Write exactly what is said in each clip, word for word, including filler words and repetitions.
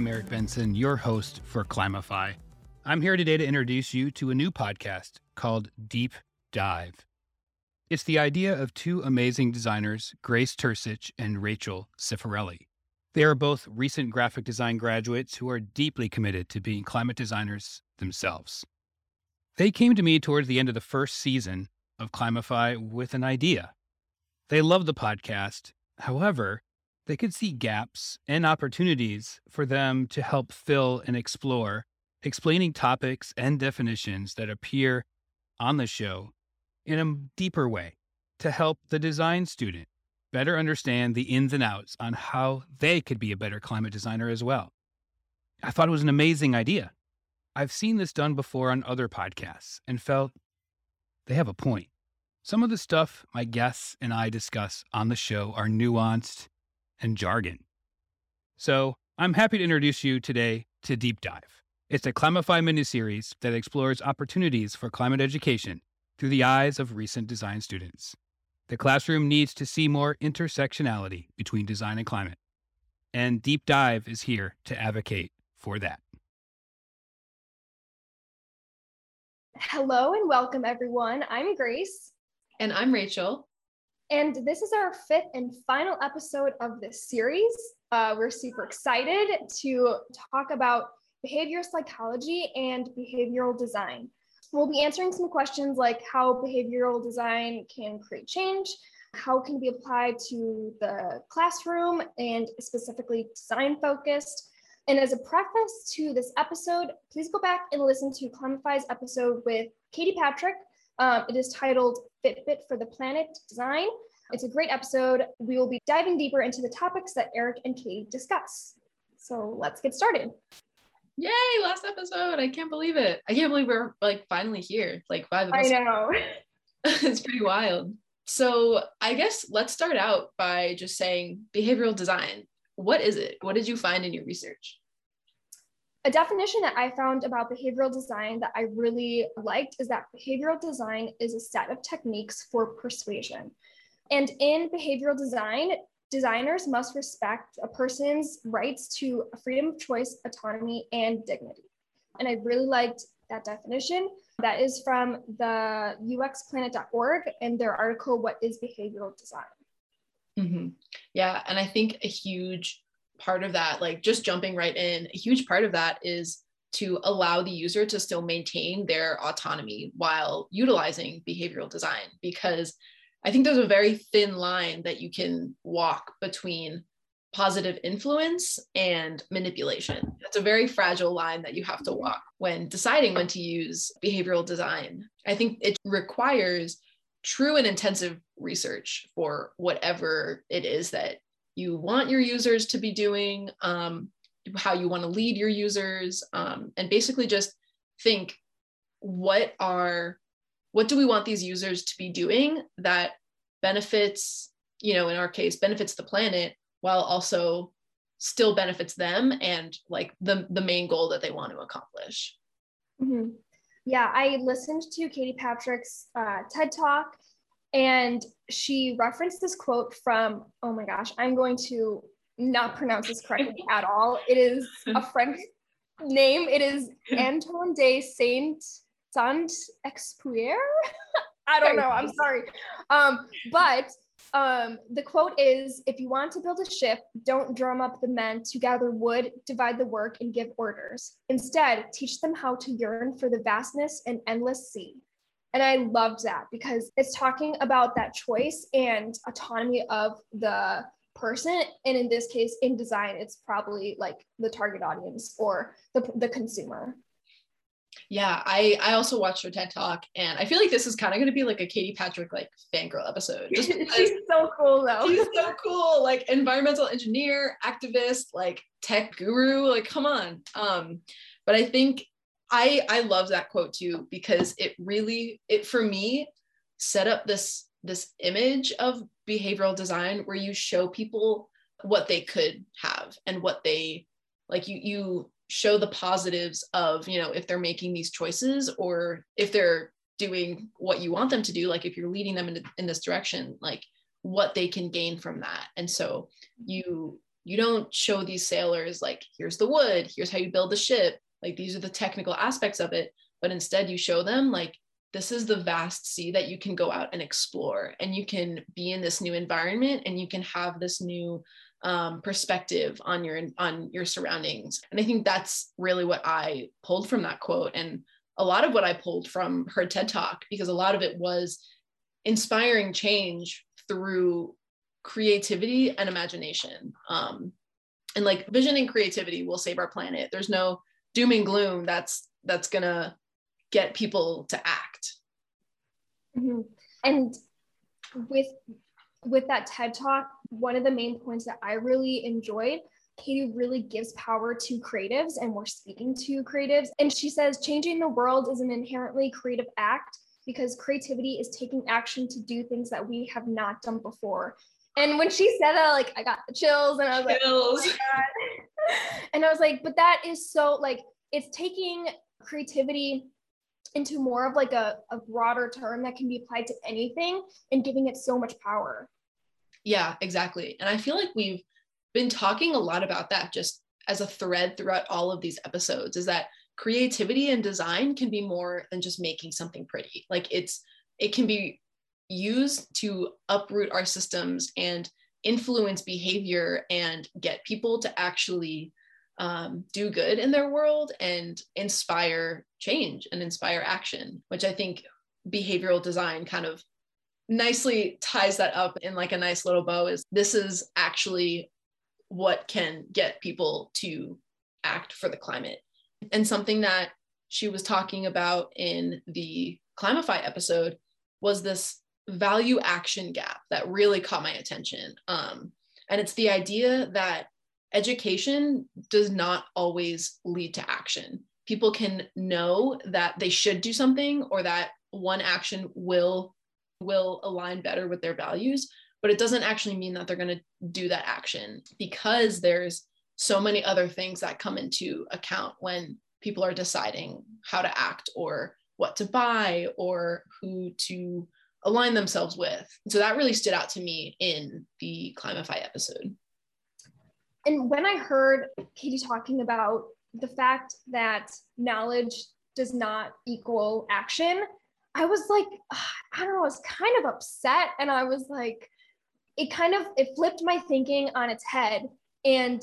I'm Eric Benson, your host for Climify. I'm here today to introduce you to a new podcast called Deep Dive. It's the idea of two amazing designers, Grace Tursich and Rachel Cifarelli. They are both recent graphic design graduates who are deeply committed to being climate designers themselves. They came to me towards the end of the first season of Climify with an idea. They love the podcast. However, they could see gaps and opportunities for them to help fill and explore, explaining topics and definitions that appear on the show in a deeper way to help the design student better understand the ins and outs on how they could be a better climate designer as well. I thought it was an amazing idea. I've seen this done before on other podcasts and felt they have a point. Some of the stuff my guests and I discuss on the show are nuanced and jargon. So I'm happy to introduce you today to Deep Dive. It's a Climify miniseries that explores opportunities for climate education through the eyes of recent design students. The classroom needs to see more intersectionality between design and climate, and Deep Dive is here to advocate for that. Hello and welcome, everyone. I'm Grace. And I'm Rachel. And this is our fifth and final episode of this series. Uh, we're super excited to talk about behavioral psychology and behavioral design. We'll be answering some questions like how behavioral design can create change, how it can be applied to the classroom and specifically design focused. And as a preface to this episode, please go back and listen to Climify's episode with Katie Patrick. Um, it is titled Fitbit for the Planet Design. It's a great episode. We will be diving deeper into the topics that Eric and Katie discuss. So let's get started. Yay, last episode. I can't believe it. I can't believe we're like finally here. Like five episodes. I know. It's pretty wild. So I guess let's start out by just saying behavioral design. What is it? What did you find in your research? A definition that I found about behavioral design that I really liked is that behavioral design is a set of techniques for persuasion. And in behavioral design, designers must respect a person's rights to freedom of choice, autonomy, and dignity. And I really liked that definition. That is from the U X planet dot org and their article, What is Behavioral Design? Mm-hmm. Yeah, and I think a huge part of that, like just jumping right in, a huge part of that is to allow the user to still maintain their autonomy while utilizing behavioral design, because I think there's a very thin line that you can walk between positive influence and manipulation. That's a very fragile line that you have to walk when deciding when to use behavioral design. I think it requires true and intensive research for whatever it is that you want your users to be doing, um, how you want to lead your users, um, and basically just think, what are What do we want these users to be doing that benefits, you know, in our case, benefits the planet while also still benefits them and like the, the main goal that they want to accomplish? Mm-hmm. Yeah, I listened to Katie Patrick's uh, TED Talk and she referenced this quote from, oh my gosh, I'm going to not pronounce this correctly at all. It is a French name. It is Antoine de Saint-Exupéry. Saint-Exupéry? I don't know, I'm sorry. Um, but um, the quote is, if you want to build a ship, don't drum up the men to gather wood, divide the work, and give orders. Instead, teach them how to yearn for the vastness and endless sea. And I loved that because it's talking about that choice and autonomy of the person. And in this case, in design, it's probably like the target audience or the, the consumer. Yeah, I, I also watched her TED Talk, and I feel like this is kind of going to be like a Katie Patrick like fangirl episode. Just she's so cool though. She's so cool, like environmental engineer, activist, like tech guru, like come on. Um, but I think I I love that quote too because it really it for me set up this this image of behavioral design where you show people what they could have and what they like you you. show the positives of, you know, if they're making these choices or if they're doing what you want them to do, like if you're leading them in, in this direction, like what they can gain from that. And so you you don't show these sailors like, here's the wood, here's how you build the ship, like these are the technical aspects of it, but instead you show them like, this is the vast sea that you can go out and explore, and you can be in this new environment, and you can have this new um, perspective on your on your surroundings. And I think that's really what I pulled from that quote, and a lot of what I pulled from her TED Talk, because a lot of it was inspiring change through creativity and imagination. Um, and like vision and creativity will save our planet. There's no doom and gloom that's that's gonna get people to act. Mm-hmm. And with, with that TED Talk, one of the main points that I really enjoyed, Katie really gives power to creatives, and we're speaking to creatives. And she says, changing the world is an inherently creative act because creativity is taking action to do things that we have not done before. And when she said that, like, I got the chills, and I was like, oh my God. And I was like, but that is so like, it's taking creativity into more of like a, a broader term that can be applied to anything and giving it so much power. Yeah, exactly. And I feel like we've been talking a lot about that just as a thread throughout all of these episodes, is that creativity and design can be more than just making something pretty. Like it's, it can be used to uproot our systems and influence behavior and get people to actually Um, do good in their world and inspire change and inspire action, which I think behavioral design kind of nicely ties that up in like a nice little bow. Is this is actually what can get people to act for the climate. And something that she was talking about in the Climify episode was this value action gap that really caught my attention. Um, and it's the idea that education does not always lead to action. People can know that they should do something or that one action will, will align better with their values, but it doesn't actually mean that they're going to do that action, because there's so many other things that come into account when people are deciding how to act or what to buy or who to align themselves with. So that really stood out to me in the Climify episode. And when I heard Katie talking about the fact that knowledge does not equal action, I was like, I don't know, I was kind of upset. And I was like, it kind of, it flipped my thinking on its head. And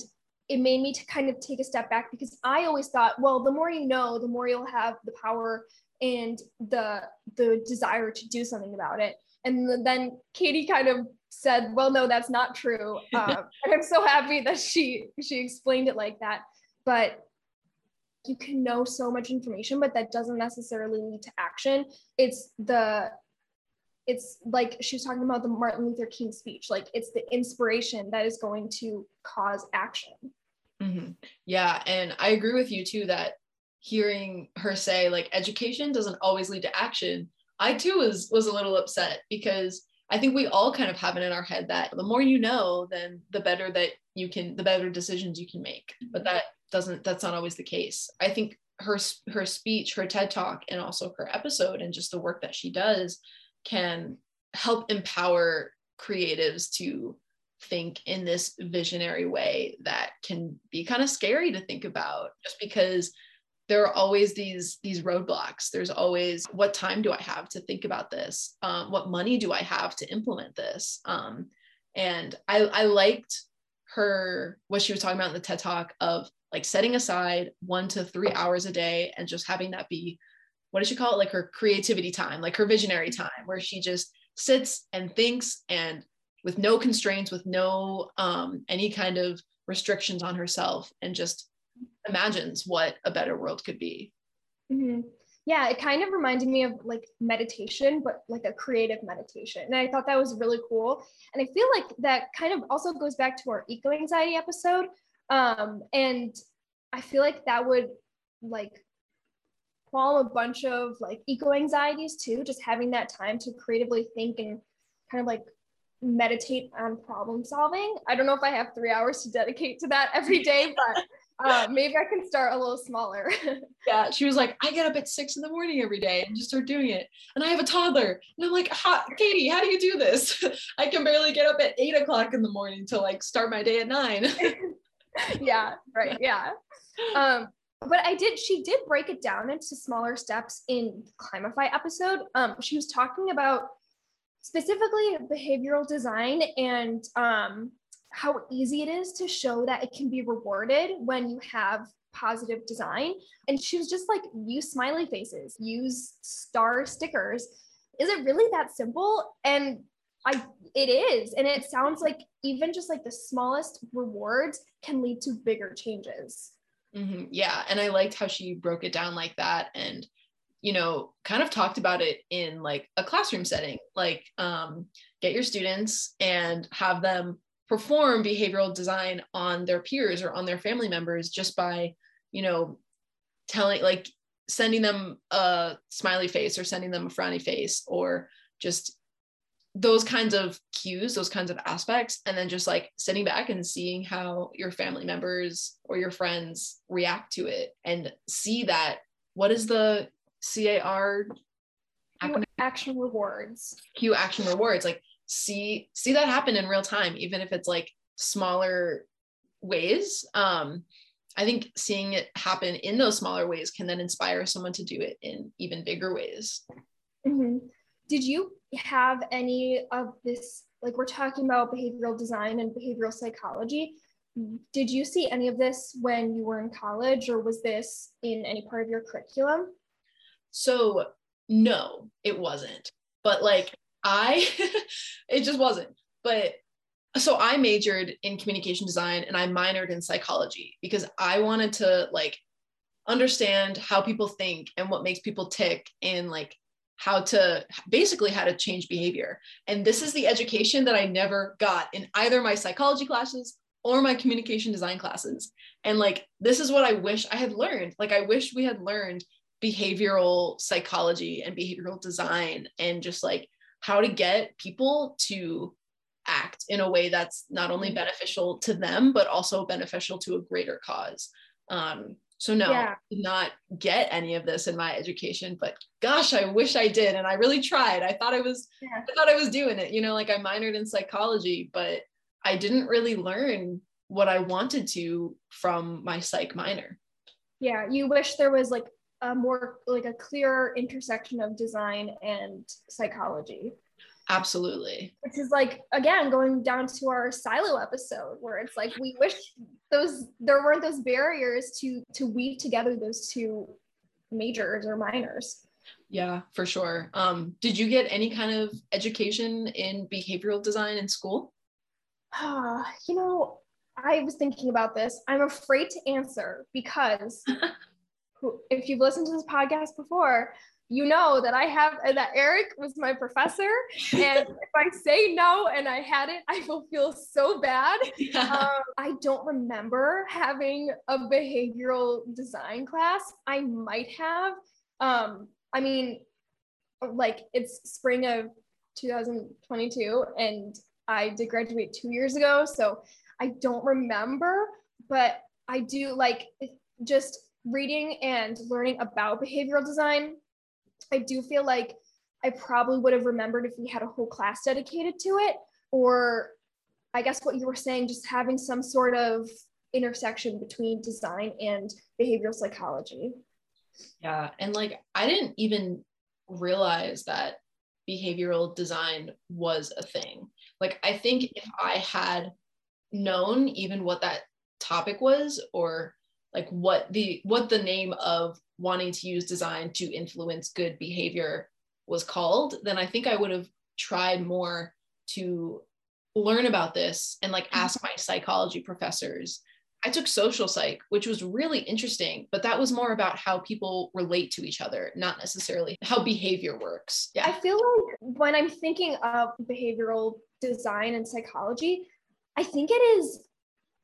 it made me to kind of take a step back, because I always thought, well, the more you know, the more you'll have the power and the, the desire to do something about it. And then Katie kind of said, well, no, that's not true. Um, and I'm so happy that she, she explained it like that. But you can know so much information, but that doesn't necessarily lead to action. It's the, it's like she was talking about the Martin Luther King speech. Like it's the inspiration that is going to cause action. Mm-hmm. Yeah. And I agree with you too, that hearing her say like education doesn't always lead to action, I too was, was a little upset, because I think we all kind of have it in our head that the more you know, then the better that you can, the better decisions you can make. But that doesn't, that's not always the case. I think her, her speech, her TED Talk, and also her episode and just the work that she does can help empower creatives to think in this visionary way that can be kind of scary to think about, just because there are always these, these roadblocks. There's always, what time do I have to think about this? Um, what money do I have to implement this? Um, and I, I liked her, what she was talking about in the TED Talk, of like setting aside one to three hours a day and just having that be, what did she call it? Like her creativity time, like her visionary time, where she just sits and thinks, and with no constraints, with no um, any kind of restrictions on herself, and just imagines what a better world could be. Mm-hmm. Yeah, it kind of reminded me of like meditation, but like a creative meditation. And I thought that was really cool. And I feel like that kind of also goes back to our eco-anxiety episode. Um, and I feel like that would like quell a bunch of like eco-anxieties too, just having that time to creatively think and kind of like meditate on problem solving. I don't know if I have three hours to dedicate to that every day, but Uh, maybe I can start a little smaller. Yeah, she was like, I get up at six in the morning every day and just start doing it. And I have a toddler. And I'm like, how, Katie, how do you do this? I can barely get up at eight o'clock in the morning to like start my day at nine. Yeah, right. Yeah. Um, but I did, she did break it down into smaller steps in the Climify episode. Um, she was talking about specifically behavioral design and um, how easy it is to show that it can be rewarded when you have positive design. And she was just like, use smiley faces, use star stickers. Is it really that simple? And I, it is. And it sounds like even just like the smallest rewards can lead to bigger changes. Mm-hmm. Yeah. And I liked how she broke it down like that and, you know, kind of talked about it in like a classroom setting, like um, get your students and have them perform behavioral design on their peers or on their family members just by, you know, telling, like sending them a smiley face or sending them a frowny face or just those kinds of cues, those kinds of aspects. And then just like sitting back and seeing how your family members or your friends react to it and see that, what is the C A R? Cue action rewards. Cue action rewards. Like, see see that happen in real time, even if it's like smaller ways. um I think seeing it happen in those smaller ways can then inspire someone to do it in even bigger ways. Mm-hmm. Did you have any of this, like we're talking about behavioral design and behavioral psychology, did you see any of this when you were in college, or was this in any part of your curriculum? So no, it wasn't, but like I, it just wasn't. But so I majored in communication design and I minored in psychology because I wanted to like understand how people think and what makes people tick and like how to basically how to change behavior. And this is the education that I never got in either my psychology classes or my communication design classes. And like, this is what I wish I had learned. Like, I wish we had learned behavioral psychology and behavioral design and just like how to get people to act in a way that's not only beneficial to them, but also beneficial to a greater cause. Um, so no, yeah. I did not get any of this in my education, but gosh, I wish I did. And I really tried. I thought I was, yeah. I thought I was doing it, you know, like I minored in psychology, but I didn't really learn what I wanted to from my psych minor. Yeah. You wish there was like a more like a clearer intersection of design and psychology. Absolutely. Which is like, again, going down to our silo episode where it's like, we wish those, there weren't those barriers to, to weave together those two majors or minors. Yeah, for sure. Um, did you get any kind of education in behavioral design in school? Uh, you know, I was thinking about this. I'm afraid to answer because if you've listened to this podcast before, you know that I have, that Eric was my professor. And if I say no and I had it, I will feel so bad. Yeah. Um, I don't remember having a behavioral design class. I might have. Um, I mean, like it's spring of two thousand twenty-two and I did graduate two years ago. So I don't remember, but I do like just reading and learning about behavioral design. I do feel like I probably would have remembered if we had a whole class dedicated to it, or I guess what you were saying, just having some sort of intersection between design and behavioral psychology. Yeah. And like, I didn't even realize that behavioral design was a thing. Like, I think if I had known even what that topic was, or like what the what the name of wanting to use design to influence good behavior was called, then I think I would have tried more to learn about this and like ask my psychology professors. I took social psych, which was really interesting, but that was more about how people relate to each other, not necessarily how behavior works. Yeah. I feel like when I'm thinking of behavioral design and psychology, I think it is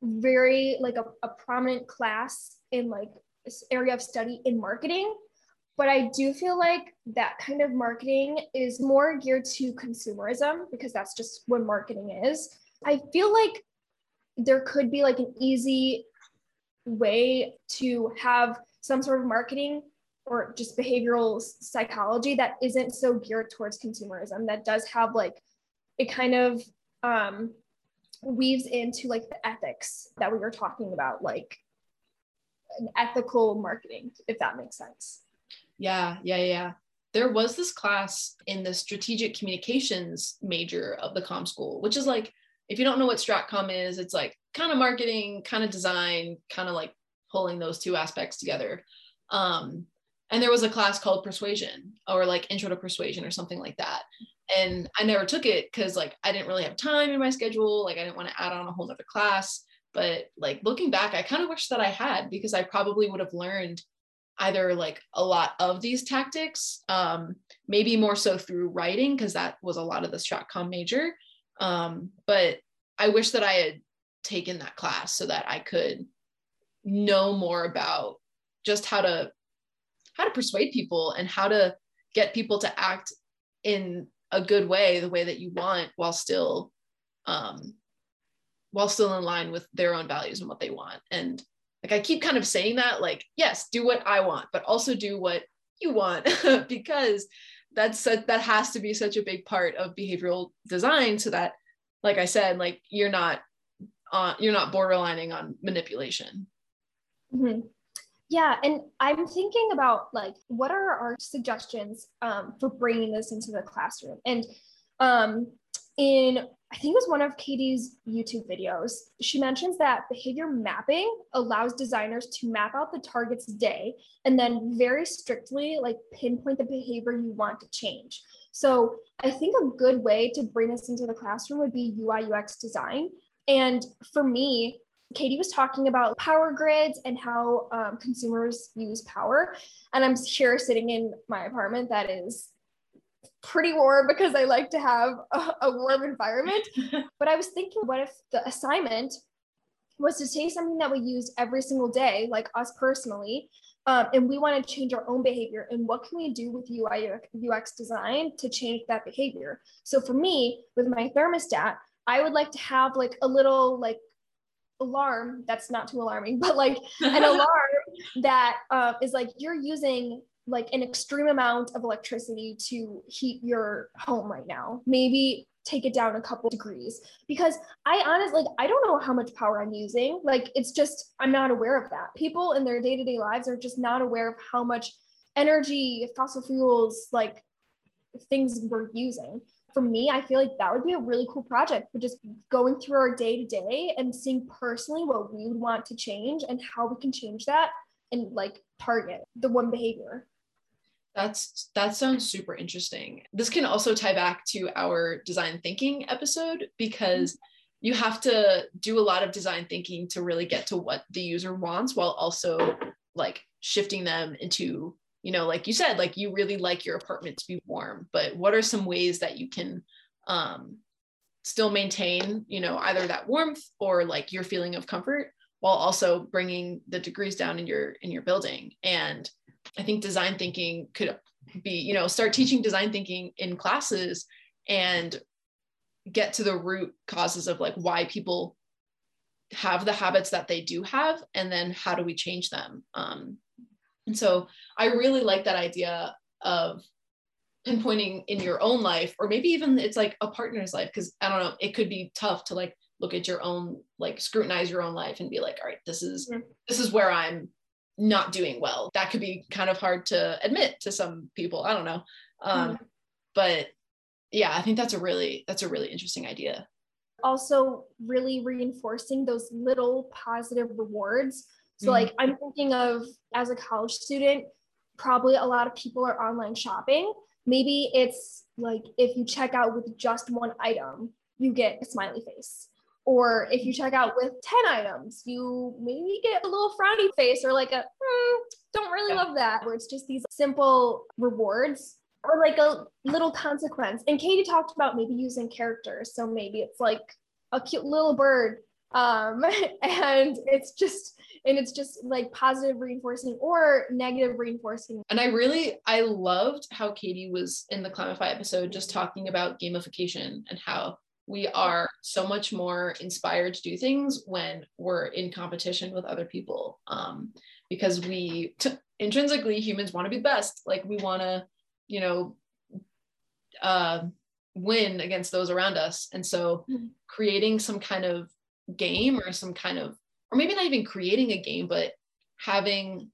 very like a, a prominent class in like this area of study in marketing, but I do feel like that kind of marketing is more geared to consumerism because that's just what marketing is. I feel like there could be like an easy way to have some sort of marketing or just behavioral psychology that isn't so geared towards consumerism, that does have like, it kind of um, weaves into like the ethics that we were talking about, like an ethical marketing, if that makes sense. Yeah, yeah, yeah. There was this class in the strategic communications major of the comm school, which is like, if you don't know what stratcom is, it's like kind of marketing, kind of design, kind of like pulling those two aspects together. Um, and there was a class called persuasion, or like intro to persuasion or something like that. And I never took it because like, I didn't really have time in my schedule. Like I didn't want to add on a whole nother class, but like looking back, I kind of wish that I had, because I probably would have learned either like a lot of these tactics, um, maybe more so through writing, because that was a lot of the stratcom major. Um, but I wish that I had taken that class so that I could know more about just how to, how to persuade people and how to get people to act in a good way, the way that you want, while still, um, while still in line with their own values and what they want. And like, I keep kind of saying that, like, yes, do what I want, but also do what you want, because that's, a, that has to be such a big part of behavioral design. So that, like I said, like you're not, on, you're not borderlining on manipulation. Mm-hmm. Yeah. And I'm thinking about like, what are our suggestions um, for bringing this into the classroom? And um, in, I think it was one of Katie's YouTube videos, she mentions that behavior mapping allows designers to map out the target's day and then very strictly like pinpoint the behavior you want to change. So I think a good way to bring this into the classroom would be U I U X design. And for me, Katie was talking about power grids and how um, consumers use power. And I'm here sitting in my apartment that is pretty warm because I like to have a, a warm environment. But I was thinking, what if the assignment was to take something that we use every single day, like us personally, um, and we want to change our own behavior. And what can we do with U I U X design to change that behavior? So for me, with my thermostat, I would like to have like a little like alarm that's not too alarming, but like an alarm that uh, is like, you're using like an extreme amount of electricity to heat your home right now. Maybe take it down a couple degrees, because I honestly, like, I don't know how much power I'm using. Like, it's just, I'm not aware of that. People in their day-to-day lives are just not aware of how much energy, fossil fuels, like things we're using. For me, I feel like that would be a really cool project for just going through our day-to-day and seeing personally what we would want to change and how we can change that and like target the one behavior. That's, that sounds super interesting. This can also tie back to our design thinking episode, because you have to do a lot of design thinking to really get to what the user wants, while also like shifting them into, you know, like you said, like you really like your apartment to be warm, but what are some ways that you can um, still maintain, you know, either that warmth or like your feeling of comfort, while also bringing the degrees down in your, in your building. And I think design thinking could be, you know, start teaching design thinking in classes and get to the root causes of like why people have the habits that they do have, and then how do we change them? Um, and so I really like that idea of pinpointing in your own life, or maybe even it's like a partner's life, because I don't know, it could be tough to like look at your own, like scrutinize your own life and be like, all right, this is, this is where I'm not doing well. That could be kind of hard to admit to some people. I don't know. Um, mm-hmm. But yeah, I think that's a really, that's a really interesting idea. Also really reinforcing those little positive rewards. So mm-hmm. like I'm thinking of, as a college student, probably a lot of people are online shopping. Maybe it's like, if you check out with just one item, you get a smiley face. Or if you check out with ten items, you maybe get a little frowny face, or like a, mm, don't really love that, where it's just these simple rewards or like a little consequence. And Katie talked about maybe using characters. So maybe it's like a cute little bird. Um, and it's just, and it's just like positive reinforcing or negative reinforcing. And I really, I loved how Katie was in the Climify episode, just talking about gamification and how We are so much more inspired to do things when we're in competition with other people, um, because we t- intrinsically humans want to be the best. Like we want to, you know, uh, win against those around us. And so creating some kind of game or some kind of, or maybe not even creating a game, but having,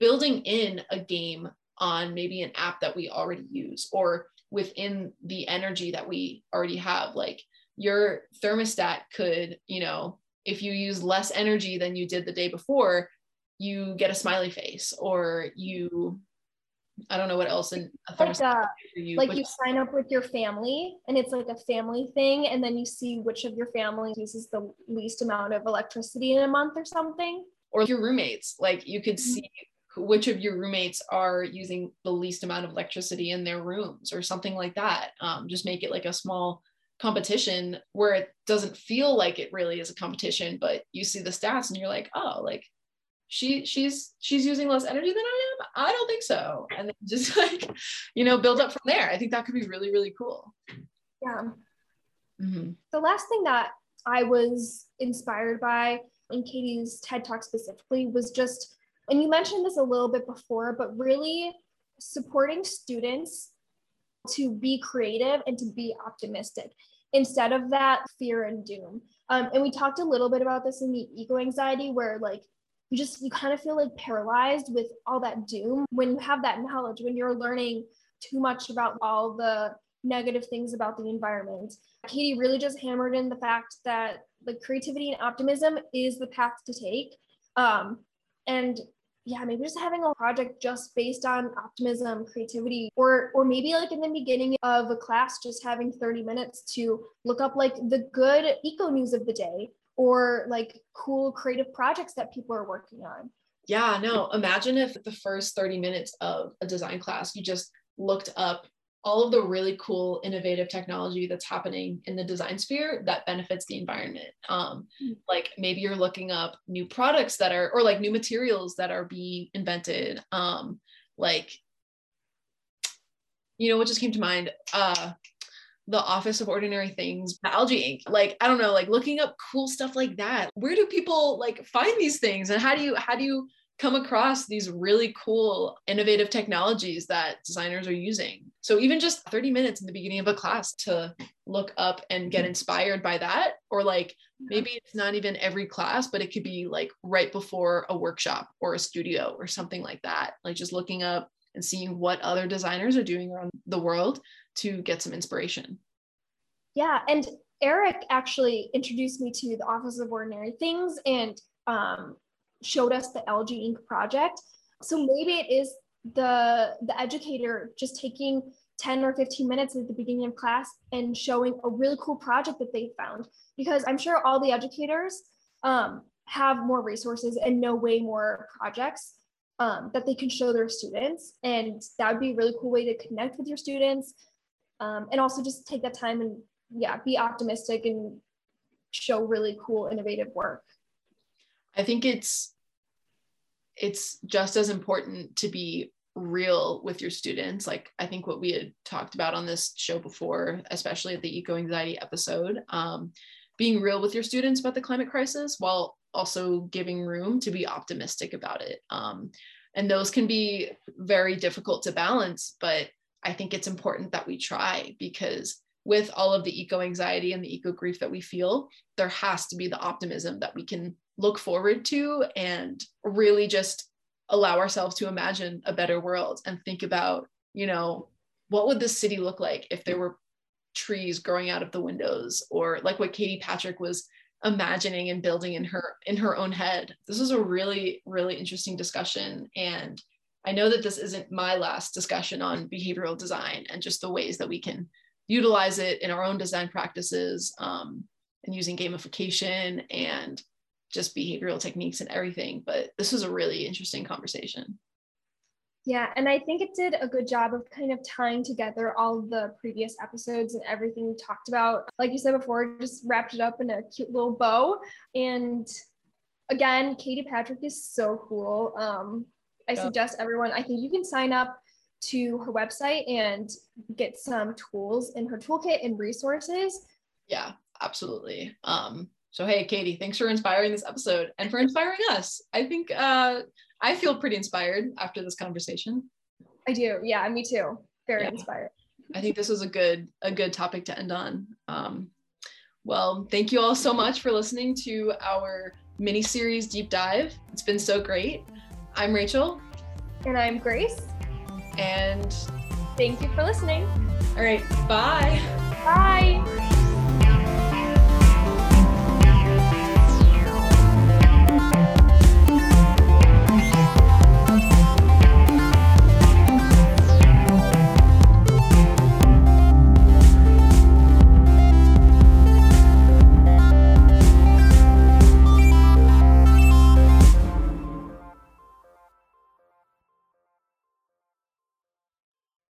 building in a game on maybe an app that we already use or within the energy that we already have. Like your thermostat could, you know, if you use less energy than you did the day before, you get a smiley face, or you, I don't know what else in a thermostat. Like, a, you, like you sign up with your family and it's like a family thing. And then you see which of your family uses the least amount of electricity in a month or something. Or your roommates, like you could see which of your roommates are using the least amount of electricity in their rooms or something like that. Um, just make it like a small competition where it doesn't feel like it really is a competition, but you see the stats and you're like, oh, like she she's she's using less energy than I am? I don't think so. And then just like, you know, build up from there. I think that could be really, really cool. Yeah. Mm-hmm. The last thing that I was inspired by in Katie's TED Talk specifically was just, and you mentioned this a little bit before, but really supporting students to be creative and to be optimistic instead of that fear and doom. Um, and we talked a little bit about this in the eco anxiety, where like you just, you kind of feel like paralyzed with all that doom when you have that knowledge, when you're learning too much about all the negative things about the environment. Katie really just hammered in the fact that like creativity and optimism is the path to take. Um, and yeah, maybe just having a project just based on optimism, creativity, or or maybe like in the beginning of a class, just having thirty minutes to look up like the good eco news of the day or like cool creative projects that people are working on. Yeah, no, imagine if the first thirty minutes of a design class, you just looked up all of the really cool, innovative technology that's happening in the design sphere that benefits the environment. Um, like maybe you're looking up new products that are, or like new materials that are being invented. Um, like, you know, what just came to mind, uh, the Office of Ordinary Things, the Algae Inc. Like, I don't know, like looking up cool stuff like that. Where do people like find these things? And how do you, how do you come across these really cool, innovative technologies that designers are using? So even just thirty minutes in the beginning of a class to look up and get inspired by that, or like maybe it's not even every class, but it could be like right before a workshop or a studio or something like that. Like just looking up and seeing what other designers are doing around the world to get some inspiration. Yeah, and Eric actually introduced me to the Office of Ordinary Things and um, showed us the Algae Inc project. So maybe it is the the educator just taking ten or fifteen minutes at the beginning of class and showing a really cool project that they found, because I'm sure all the educators um, have more resources and know way more projects um, that they can show their students. And that would be a really cool way to connect with your students, um, and also just take that time and yeah, be optimistic and show really cool, innovative work. I think it's it's just as important to be real with your students. Like I think what we had talked about on this show before, especially at the eco anxiety episode, um, being real with your students about the climate crisis while also giving room to be optimistic about it. Um, and those can be very difficult to balance, but I think it's important that we try, because with all of the eco anxiety and the eco grief that we feel, there has to be the optimism that we can look forward to and really just allow ourselves to imagine a better world and think about, you know, what would this city look like if there were trees growing out of the windows, or like what Katie Patrick was imagining and building in her in her own head. This is a really, really interesting discussion. And I know that this isn't my last discussion on behavioral design and just the ways that we can utilize it in our own design practices, um, and using gamification and just behavioral techniques and everything, but this was a really interesting conversation. Yeah, and I think it did a good job of kind of tying together all of the previous episodes and everything we talked about. Like you said before, just wrapped it up in a cute little bow. And again, Katie Patrick is so cool. Um, I yeah. suggest everyone, I think you can sign up to her website and get some tools in her toolkit and resources Yeah, absolutely. Um, so, hey, Katie, thanks for inspiring this episode and for inspiring us. I think uh, I feel pretty inspired after this conversation. I do. Yeah, me too. Very yeah. inspired. I think this was a good, a good topic to end on. Um, well, thank you all so much for listening to our mini series Deep Dive. It's been so great. I'm Rachel. And I'm Grace. And thank you for listening. All right. Bye.